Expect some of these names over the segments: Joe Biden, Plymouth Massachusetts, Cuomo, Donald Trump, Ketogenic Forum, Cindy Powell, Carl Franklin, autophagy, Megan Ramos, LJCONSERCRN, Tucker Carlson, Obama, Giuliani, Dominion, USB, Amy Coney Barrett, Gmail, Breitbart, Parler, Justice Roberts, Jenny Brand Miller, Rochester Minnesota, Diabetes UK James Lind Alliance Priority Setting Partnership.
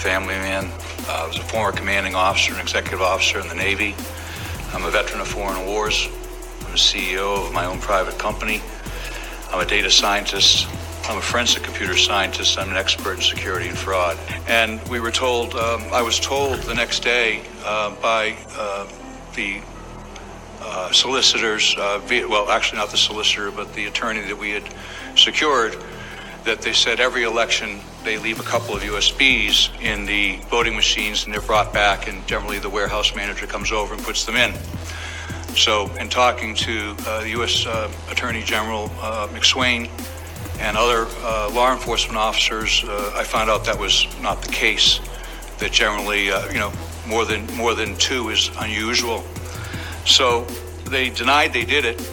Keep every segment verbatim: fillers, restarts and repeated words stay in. family man. Uh, I was a former commanding officer and executive officer in the Navy. I'm a veteran of foreign wars. I'm a C E O of my own private company. I'm a data scientist. I'm a forensic computer scientist. I'm an expert in security and fraud. And we were told, um, I was told the next day uh, by uh, the uh, solicitors, uh, via, well, actually not the solicitor, but the attorney that we had secured, that they said every election they leave a couple of U S Bs in the voting machines and they're brought back, and generally the warehouse manager comes over and puts them in. So in talking to uh, the U S Uh, Attorney General uh, McSwain and other uh, law enforcement officers, uh, I found out that was not the case, that generally, uh, you know, more than more than two is unusual. So they denied they did it.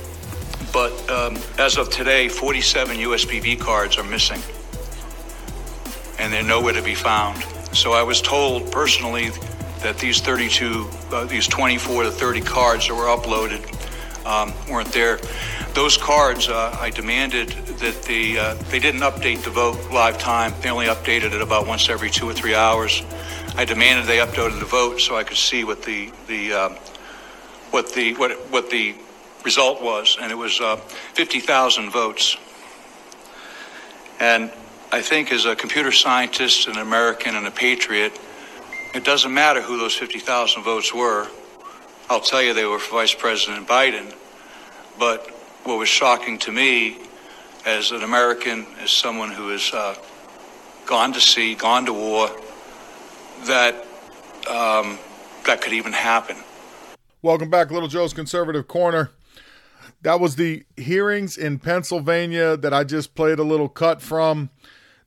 But um, as of today, forty-seven U S B V cards are missing, and they're nowhere to be found. So I was told personally that these thirty-two, uh, these twenty-four to thirty cards that were uploaded um, weren't there. Those cards, uh, I demanded that the uh, they didn't update the vote live time. They only updated it about once every two or three hours. I demanded they updated the vote so I could see what the the um, what the what what the result was, and it was uh, fifty thousand votes. And I think as a computer scientist, an American, and a patriot, it doesn't matter who those fifty thousand votes were. I'll tell you they were for Vice President Biden. But what was shocking to me as an American, as someone who has uh, gone to sea, gone to war, that um, that could even happen. Welcome back, Little Joe's Conservative Corner. That was the hearings in Pennsylvania that I just played a little cut from.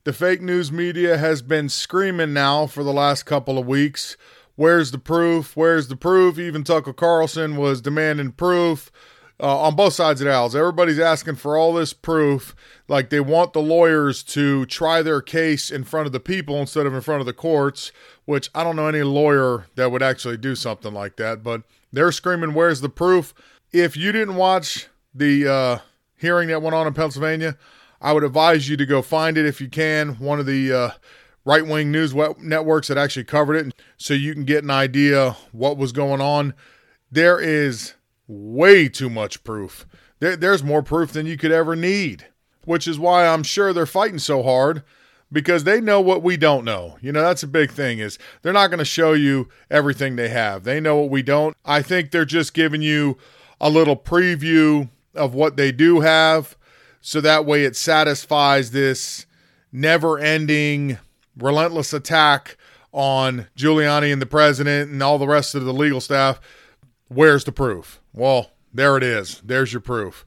The fake news media has been screaming now for the last couple of weeks. Where's the proof? Where's the proof? Even Tucker Carlson was demanding proof uh, on both sides of the aisles. Everybody's asking for all this proof. Like they want the lawyers to try their case in front of the people instead of in front of the courts, which I don't know any lawyer that would actually do something like that. But they're screaming, where's the proof? If you didn't watch the uh, hearing that went on in Pennsylvania, I would advise you to go find it if you can, one of the uh, right-wing news networks that actually covered it, so you can get an idea what was going on. There is way too much proof. There, there's more proof than you could ever need, which is why I'm sure they're fighting so hard, because they know what we don't know. You know, that's a big thing, is they're not going to show you everything they have. They know what we don't. I think they're just giving you a little preview of what they do have, so that way it satisfies this never-ending, relentless attack on Giuliani and the president and all the rest of the legal staff. Where's the proof? Well, there it is. There's your proof.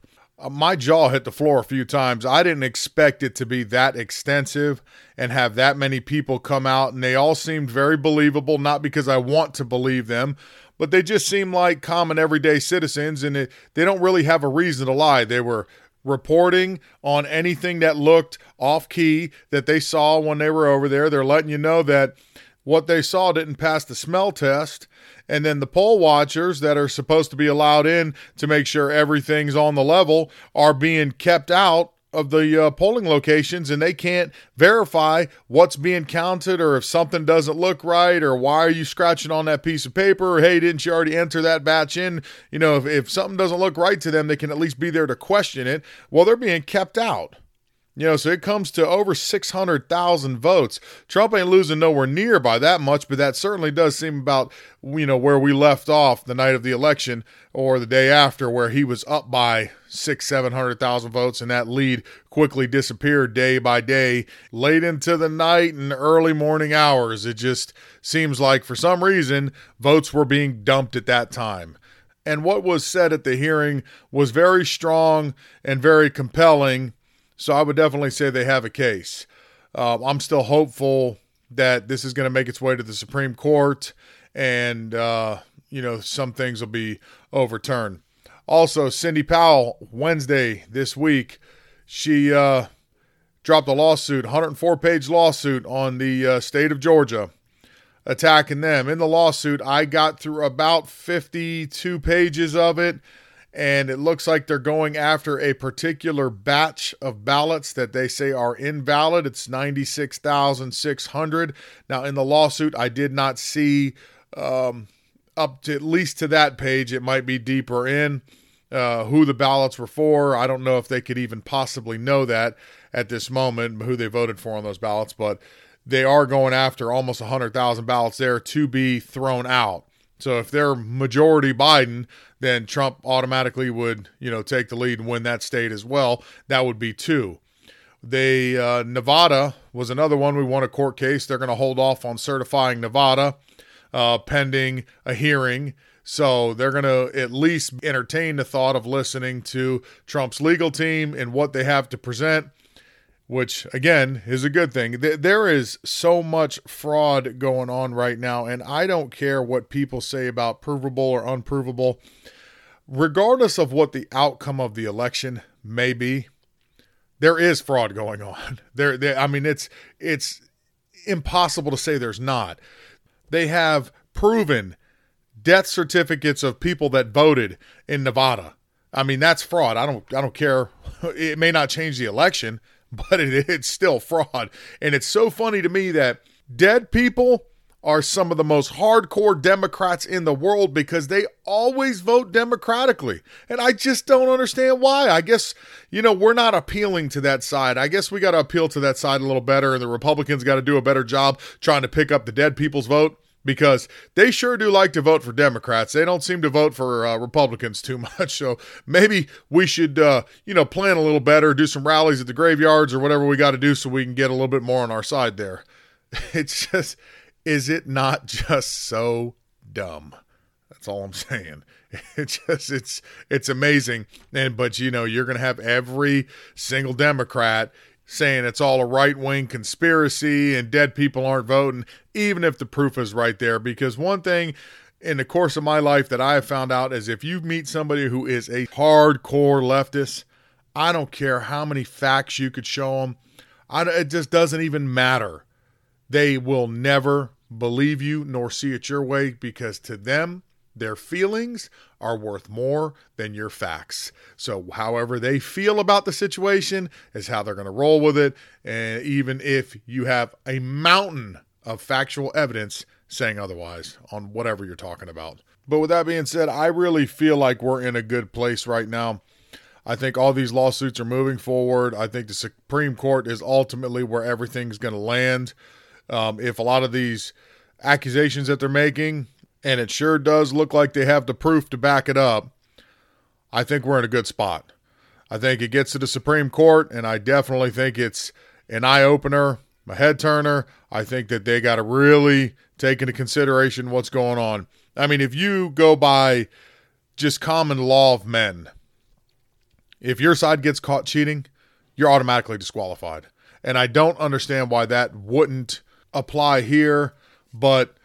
My jaw hit the floor a few times. I didn't expect it to be that extensive and have that many people come out, and they all seemed very believable, not because I want to believe them, but they just seem like common everyday citizens, and it, they don't really have a reason to lie. They were reporting on anything that looked off-key that they saw when they were over there. They're letting you know that what they saw didn't pass the smell test. And then the poll watchers that are supposed to be allowed in to make sure everything's on the level are being kept out of the uh, polling locations, and they can't verify what's being counted, or if something doesn't look right, or why are you scratching on that piece of paper? Or, hey, didn't you already enter that batch in? You know, if, if something doesn't look right to them, they can at least be there to question it. Well, they're being kept out. You know, so it comes to over six hundred thousand votes. Trump ain't losing nowhere near by that much, but that certainly does seem about, you know, where we left off the night of the election or the day after, where he was up by six, seven hundred thousand votes, and that lead quickly disappeared day by day, late into the night and early morning hours. It just seems like for some reason, votes were being dumped at that time. And what was said at the hearing was very strong and very compelling. So I would definitely say they have a case. Uh, I'm still hopeful that this is going to make its way to the Supreme Court, and, uh, you know, some things will be overturned. Also, Cindy Powell, Wednesday this week, she uh, dropped a lawsuit, one hundred four page lawsuit on the uh, state of Georgia, attacking them. In the lawsuit, I got through about fifty-two pages of it, and it looks like they're going after a particular batch of ballots that they say are invalid. It's ninety-six thousand six hundred. Now, in the lawsuit, I did not see um, up to at least to that page. It might be deeper in uh, who the ballots were for. I don't know if they could even possibly know that at this moment, who they voted for on those ballots, but they are going after almost one hundred thousand ballots there to be thrown out. So if they're majority Biden, then Trump automatically would, you know, take the lead and win that state as well. That would be two. They, uh, Nevada was another one. We won a court case. They're going to hold off on certifying Nevada uh, pending a hearing. So they're going to at least entertain the thought of listening to Trump's legal team and what they have to present, which, again, is a good thing. There is so much fraud going on right now, and I don't care what people say about provable or unprovable. Regardless of what the outcome of the election may be, there is fraud going on. There, there I mean, it's it's impossible to say there's not. They have proven death certificates of people that voted in Nevada. I mean, that's fraud. I don't I don't care. It may not change the election, but it, it's still fraud. And it's so funny to me that dead people are some of the most hardcore Democrats in the world because they always vote democratically. And I just don't understand why. I guess, you know, we're not appealing to that side. I guess we got to appeal to that side a little better. And the Republicans got to do a better job trying to pick up the dead people's vote, because they sure do like to vote for Democrats. They don't seem to vote for uh, Republicans too much. So maybe we should, uh, you know, plan a little better, do some rallies at the graveyards or whatever we got to do so we can get a little bit more on our side there. It's just, is it not just so dumb? That's all I'm saying. It's just, it's, it's amazing. And, but you know, you're going to have every single Democrat saying it's all a right-wing conspiracy and dead people aren't voting, even if the proof is right there. Because one thing in the course of my life that I have found out is if you meet somebody who is a hardcore leftist, I don't care how many facts you could show them. I, it just doesn't even matter. They will never believe you nor see it your way, because to them, their feelings are worth more than your facts. So however they feel about the situation is how they're going to roll with it. And even if you have a mountain of factual evidence saying otherwise on whatever you're talking about. But with that being said, I really feel like we're in a good place right now. I think all these lawsuits are moving forward. I think the Supreme Court is ultimately where everything's going to land. Um, if a lot of these accusations that they're making, and it sure does look like they have the proof to back it up, I think we're in a good spot. I think it gets to the Supreme Court, and I definitely think it's an eye-opener, a head-turner. I think that they got to really take into consideration what's going on. I mean, if you go by just common law of men, if your side gets caught cheating, you're automatically disqualified. And I don't understand why that wouldn't apply here, but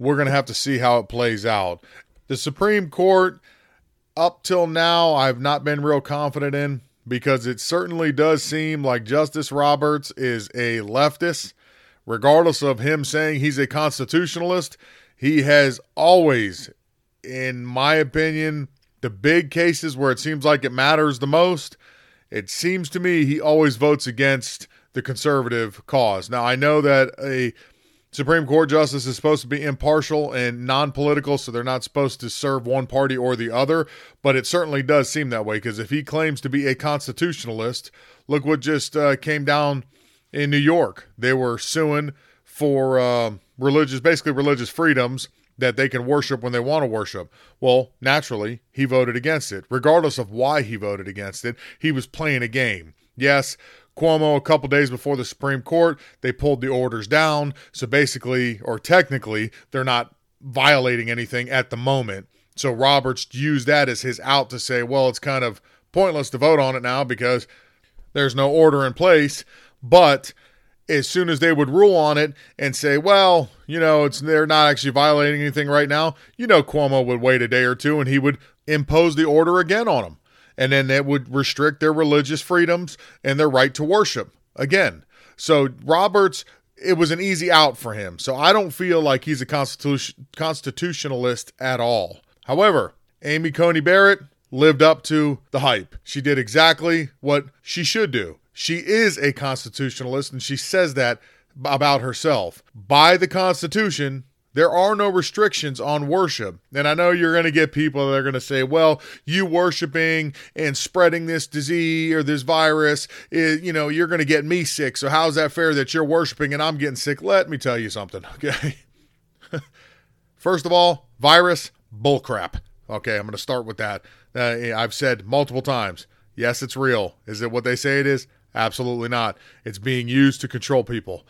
we're going to have to see how it plays out. The Supreme Court, up till now, I've not been real confident in, because it certainly does seem like Justice Roberts is a leftist. Regardless of him saying he's a constitutionalist, he has always, in my opinion, the big cases where it seems like it matters the most, it seems to me he always votes against the conservative cause. Now, I know that a Supreme Court justice is supposed to be impartial and non-political, so they're not supposed to serve one party or the other, but it certainly does seem that way, because if he claims to be a constitutionalist, look what just uh, came down in New York. They were suing for uh, religious, basically religious freedoms, that they can worship when they want to worship. Well, naturally, he voted against it. Regardless of why he voted against it, he was playing a game. Yes, Cuomo, a couple days before the Supreme Court, they pulled the orders down. So basically, or technically, they're not violating anything at the moment. So Roberts used that as his out to say, well, it's kind of pointless to vote on it now because there's no order in place. But as soon as they would rule on it and say, well, you know, it's they're not actually violating anything right now, you know, Cuomo would wait a day or two and he would impose the order again on them. And then that would restrict their religious freedoms and their right to worship again. So Roberts, it was an easy out for him. So I don't feel like he's a constitution, constitutionalist at all. However, Amy Coney Barrett, lived up to the hype. She did exactly what she should do. She is a constitutionalist, and she says that about herself. By the Constitution, there are no restrictions on worship. And I know you're going to get people that are going to say, well, you worshiping and spreading this disease or this virus, is, you know, you're going to get me sick. So how's that fair that you're worshiping and I'm getting sick? Let me tell you something, okay? First of all, virus, bullcrap. Okay, I'm going to start with that. Uh, I've said multiple times, yes, it's real. Is it what they say it is? Absolutely not. It's being used to control people.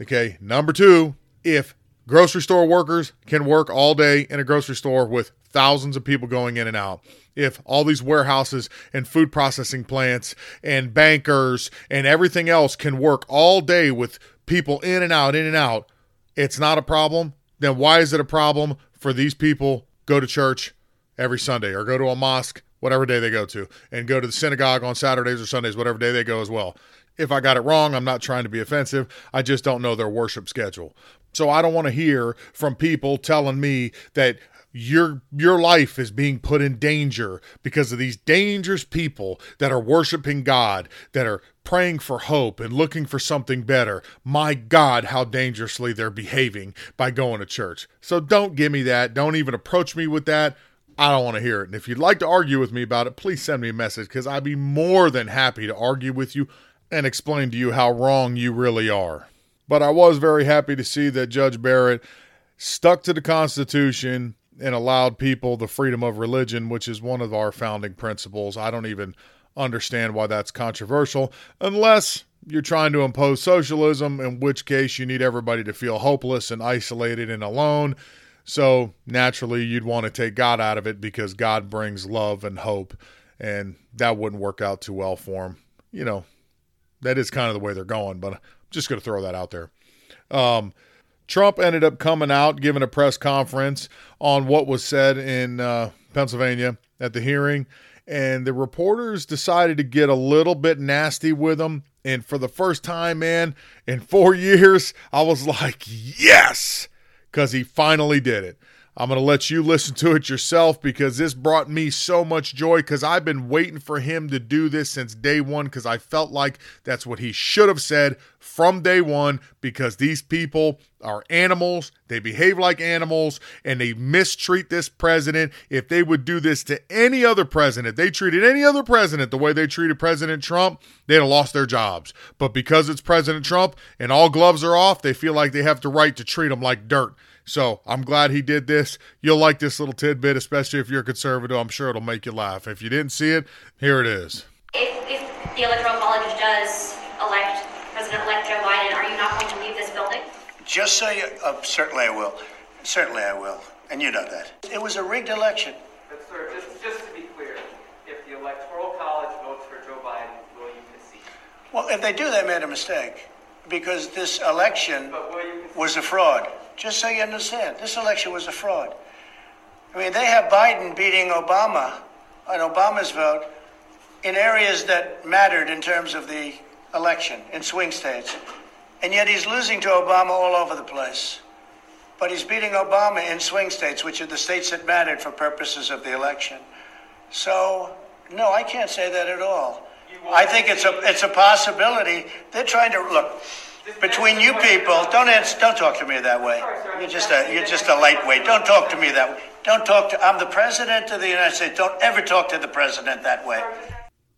Okay, number two, if grocery store workers can work all day in a grocery store with thousands of people going in and out, if all these warehouses and food processing plants and bankers and everything else can work all day with people in and out, in and out, it's not a problem. Then why is it a problem for these people go to church every Sunday or go to a mosque, whatever day they go to, and go to the synagogue on Saturdays or Sundays, whatever day they go as well? If I got it wrong, I'm not trying to be offensive. I just don't know their worship schedule. So I don't want to hear from people telling me that your your life is being put in danger because of these dangerous people that are worshiping God, that are praying for hope and looking for something better. My God, how dangerously they're behaving by going to church. So don't give me that. Don't even approach me with that. I don't want to hear it. And if you'd like to argue with me about it, please send me a message, because I'd be more than happy to argue with you and explain to you how wrong you really are. But I was very happy to see that Judge Barrett stuck to the Constitution and allowed people the freedom of religion, which is one of our founding principles. I don't even understand why that's controversial, unless you're trying to impose socialism, in which case you need everybody to feel hopeless and isolated and alone. So naturally, you'd want to take God out of it, because God brings love and hope, and that wouldn't work out too well for him. You know, that is kind of the way they're going, but I'm just going to throw that out there. Um, Trump ended up coming out, giving a press conference on what was said in uh, Pennsylvania at the hearing, and the reporters decided to get a little bit nasty with him. And for the first time, man, in four years, I was like, yes, because he finally did it. I'm going to let you listen to it yourself, because this brought me so much joy, because I've been waiting for him to do this since day one, because I felt like that's what he should have said from day one, because these people are animals. They behave like animals, and they mistreat this president. If they would do this to any other president, if they treated any other president the way they treated President Trump, they'd have lost their jobs. But because it's President Trump and all gloves are off, they feel like they have the right to treat him like dirt. So I'm glad he did this. You'll like this little tidbit, especially if you're a conservative. I'm sure it'll make you laugh. If you didn't see it, here it is. If, if the Electoral College does elect President-elect Joe Biden, are you not going to leave this building? Just so you... Uh, certainly I will. Certainly I will. And you know that. It was a rigged election. But, sir, just, just to be clear, if the Electoral College votes for Joe Biden, will you concede? Well, if they do, they made a mistake, because this election was a fraud. Just so you understand, this election was a fraud. I mean, they have Biden beating Obama on Obama's vote in areas that mattered in terms of the election, in swing states. And yet he's losing to Obama all over the place. But he's beating Obama in swing states, which are the states that mattered for purposes of the election. So, no, I can't say that at all. I think it's a it's a possibility. They're trying to look. Between you people, don't answer, don't talk to me that way. You're just a you're just a lightweight. Don't talk to me that way. Don't talk to. I'm the president of the United States. Don't ever talk to the president that way.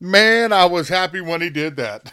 Man, I was happy when he did that.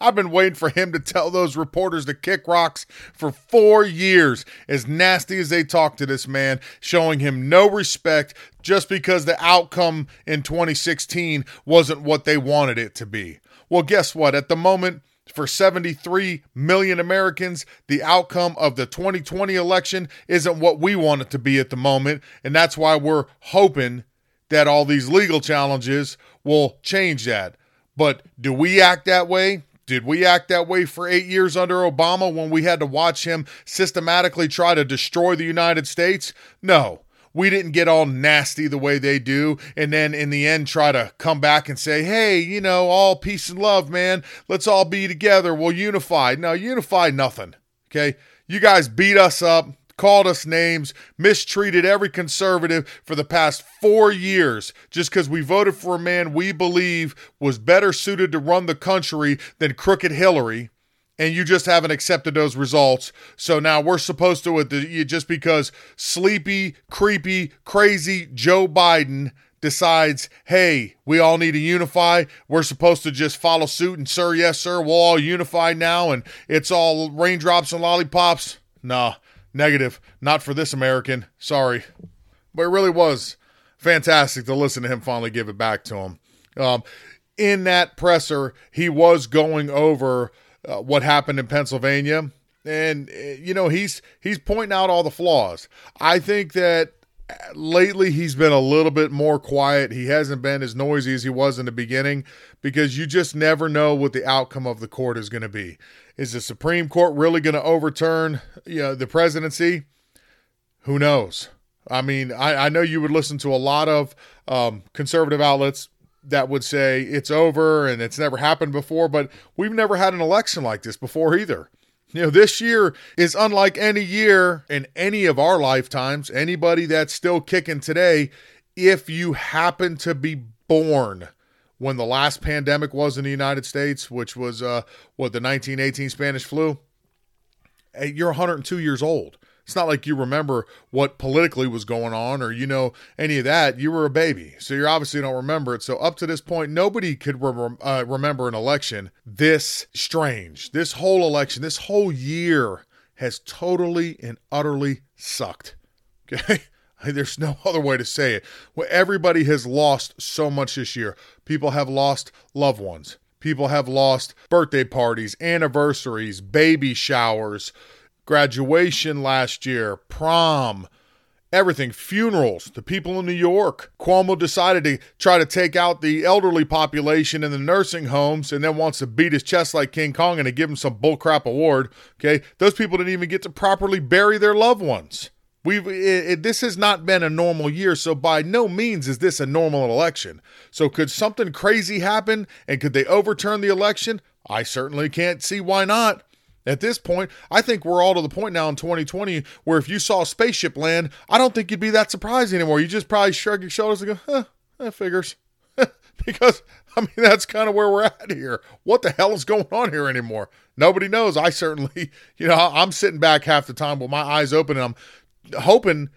I've been waiting for him to tell those reporters to kick rocks for four years. As nasty as they talk to this man, showing him no respect just because the outcome in twenty sixteen wasn't what they wanted it to be. Well, guess what? At the moment, for seventy-three million Americans, the outcome of the twenty twenty election isn't what we want it to be at the moment. And that's why we're hoping that all these legal challenges will change that. But do we act that way? Did we act that way for eight years under Obama, when we had to watch him systematically try to destroy the United States? No. We didn't get all nasty the way they do, and then in the end try to come back and say, hey, you know, all peace and love, man. Let's all be together. We'll unify. No, unify nothing. Okay? You guys beat us up. called us names, mistreated every conservative for the past four years just because we voted for a man we believe was better suited to run the country than crooked Hillary, and you just haven't accepted those results. So now we're supposed to, just because sleepy, creepy, crazy Joe Biden decides, hey, we all need to unify, we're supposed to just follow suit and, sir, yes, sir, we'll all unify now and it's all raindrops and lollipops. Nah, negative. Not for this American. Sorry. But it really was fantastic to listen to him finally give it back to him. Um, in that presser, he was going over uh, what happened in Pennsylvania. And, you know, he's he's pointing out all the flaws. I think that lately, he's been a little bit more quiet. He hasn't been as noisy as he was in the beginning because you just never know what the outcome of the court is going to be. Is the Supreme Court really going to overturn, you know, the presidency? Who knows? I mean, I, I know you would listen to a lot of um, conservative outlets that would say it's over and it's never happened before, but we've never had an election like this before either. You know, this year is unlike any year in any of our lifetimes. Anybody that's still kicking today, if you happen to be born when the last pandemic was in the United States, which was, uh, what, the nineteen eighteen Spanish flu, you're one hundred two years old. It's not like you remember what politically was going on or, you know, any of that. You were a baby, so you obviously don't remember it. So up to this point, nobody could re- uh, remember an election this strange. This whole election, this whole year has totally and utterly sucked. Okay? There's no other way to say it. Well, everybody has lost so much this year. People have lost loved ones. People have lost birthday parties, anniversaries, baby showers, graduation last year, prom, everything, funerals, the people in New York. Cuomo decided to try to take out the elderly population in the nursing homes and then wants to beat his chest like King Kong and to give him some bullcrap award. Okay. Those people didn't even get to properly bury their loved ones. We've, it, it, this has not been a normal year. So by no means is this a normal election. So could something crazy happen and could they overturn the election? I certainly can't see why not. At this point, I think we're all to the point now in twenty twenty where if you saw Spaceship Land, I don't think you'd be that surprised anymore. You just probably shrug your shoulders and go, huh, that figures. Because, I mean, that's kind of where we're at here. What the hell is going on here anymore? Nobody knows. I certainly, you know, I'm sitting back half the time with my eyes open and I'm hoping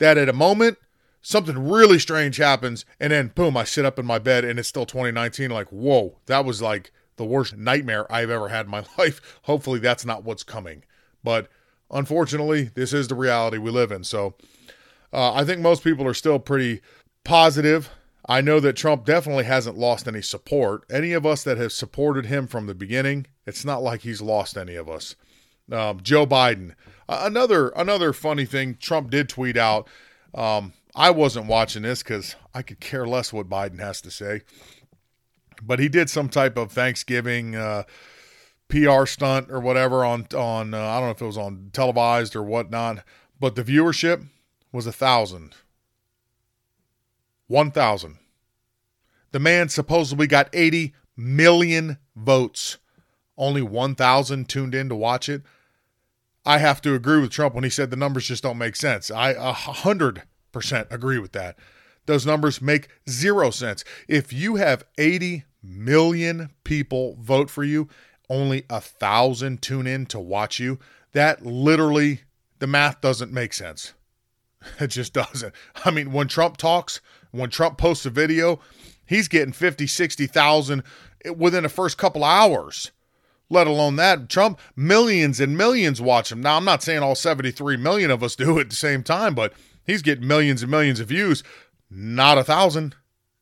that at a moment something really strange happens and then, boom, I sit up in my bed and it's still twenty nineteen. Like, whoa, that was like the worst nightmare I've ever had in my life. Hopefully that's not what's coming. But unfortunately, this is the reality we live in. So uh, I think most people are still pretty positive. I know that Trump definitely hasn't lost any support. Any of us that have supported him from the beginning, it's not like he's lost any of us. Um, Joe Biden. Uh, another another funny thing Trump did tweet out. Um, I wasn't watching this because I could care less what Biden has to say. But he did some type of Thanksgiving uh, P R stunt or whatever on, on uh, I don't know if it was on televised or whatnot, but the viewership was a thousand. One thousand. The man supposedly got eighty million votes. Only one thousand tuned in to watch it. I have to agree with Trump when he said the numbers just don't make sense. I one hundred percent agree with that. Those numbers make zero sense. If you have eighty million people vote for you, only a thousand tune in to watch you, that literally, the math doesn't make sense. It just doesn't. I mean, when Trump talks, when Trump posts a video, he's getting fifty, sixty thousand within the first couple hours, let alone that. Trump, millions and millions watch him. Now, I'm not saying all seventy-three million of us do at the same time, but he's getting millions and millions of views. Not a thousand.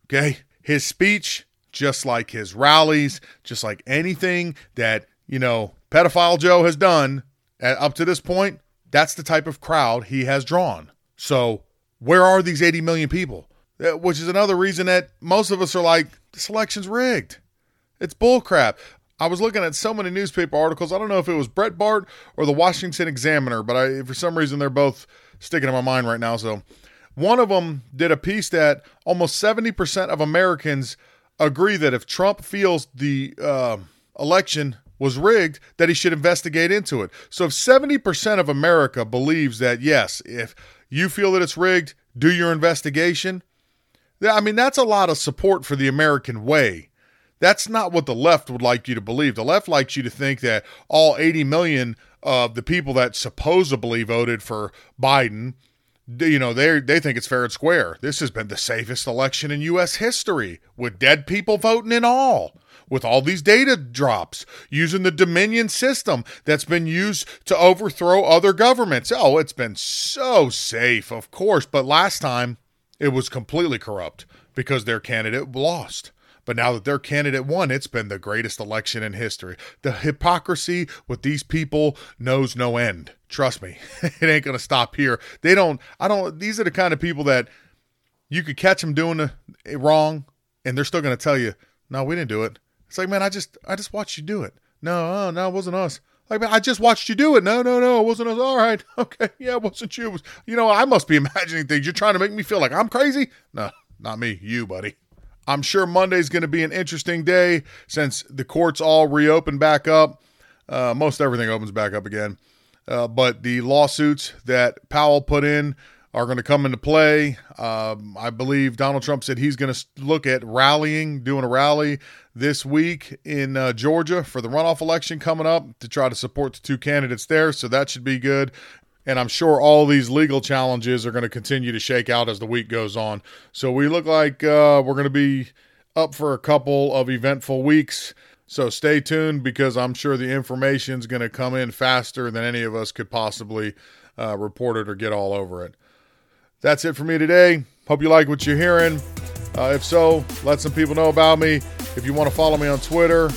Okay. His speech, just like his rallies, just like anything that, you know, pedophile Joe has done at, up to this point, that's the type of crowd he has drawn. So where are these eighty million people? Which is another reason that most of us are like, this election's rigged. It's bullcrap. I was looking at so many newspaper articles. I don't know if it was Breitbart or the Washington Examiner, but I, for some reason, they're both sticking in my mind right now. So one of them did a piece that almost seventy percent of Americans agree that if Trump feels the uh, election was rigged, that he should investigate into it. So if seventy percent of America believes that, yes, if you feel that it's rigged, do your investigation. I mean, that's a lot of support for the American way. That's not what the left would like you to believe. The left likes you to think that all eighty million of the people that supposedly voted for Biden, you know, they they think it's fair and square. This has been the safest election in U S history, with dead people voting in all, with all these data drops, using the Dominion system that's been used to overthrow other governments. Oh, it's been so safe, of course. But last time it was completely corrupt because their candidate lost. But now that their candidate won, it's been the greatest election in history. The hypocrisy with these people knows no end. Trust me, it ain't going to stop here. They don't, I don't, these are the kind of people that you could catch them doing it wrong, and they're still going to tell you, no, we didn't do it. It's like, man, I just, I just watched you do it. No, no, it wasn't us. Like, man, I just watched you do it. No, no, no, it wasn't us. All right. Okay. Yeah, it wasn't you. It was, you know, I must be imagining things. You're trying to make me feel like I'm crazy. No, not me. You, buddy. I'm sure Monday's going to be an interesting day since the courts all reopen back up. Uh, most everything opens back up again. Uh, but the lawsuits that Powell put in are going to come into play. Um, I believe Donald Trump said he's going to look at rallying, doing a rally this week in uh, Georgia for the runoff election coming up to try to support the two candidates there. So that should be good. And I'm sure all these legal challenges are going to continue to shake out as the week goes on. So we look like uh, we're going to be up for a couple of eventful weeks. So stay tuned, because I'm sure the information is going to come in faster than any of us could possibly uh, report it or get all over it. That's it for me today. Hope you like what you're hearing. Uh, if so, let some people know about me. If you want to follow me on Twitter,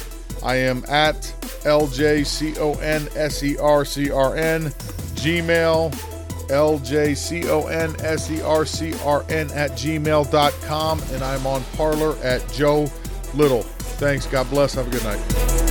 I am at L J C O N S E R C R N. Gmail, L J C O N S E R C R N at gmail dot com. And I'm on Parler at Joe Little. Thanks. God bless. Have a good night.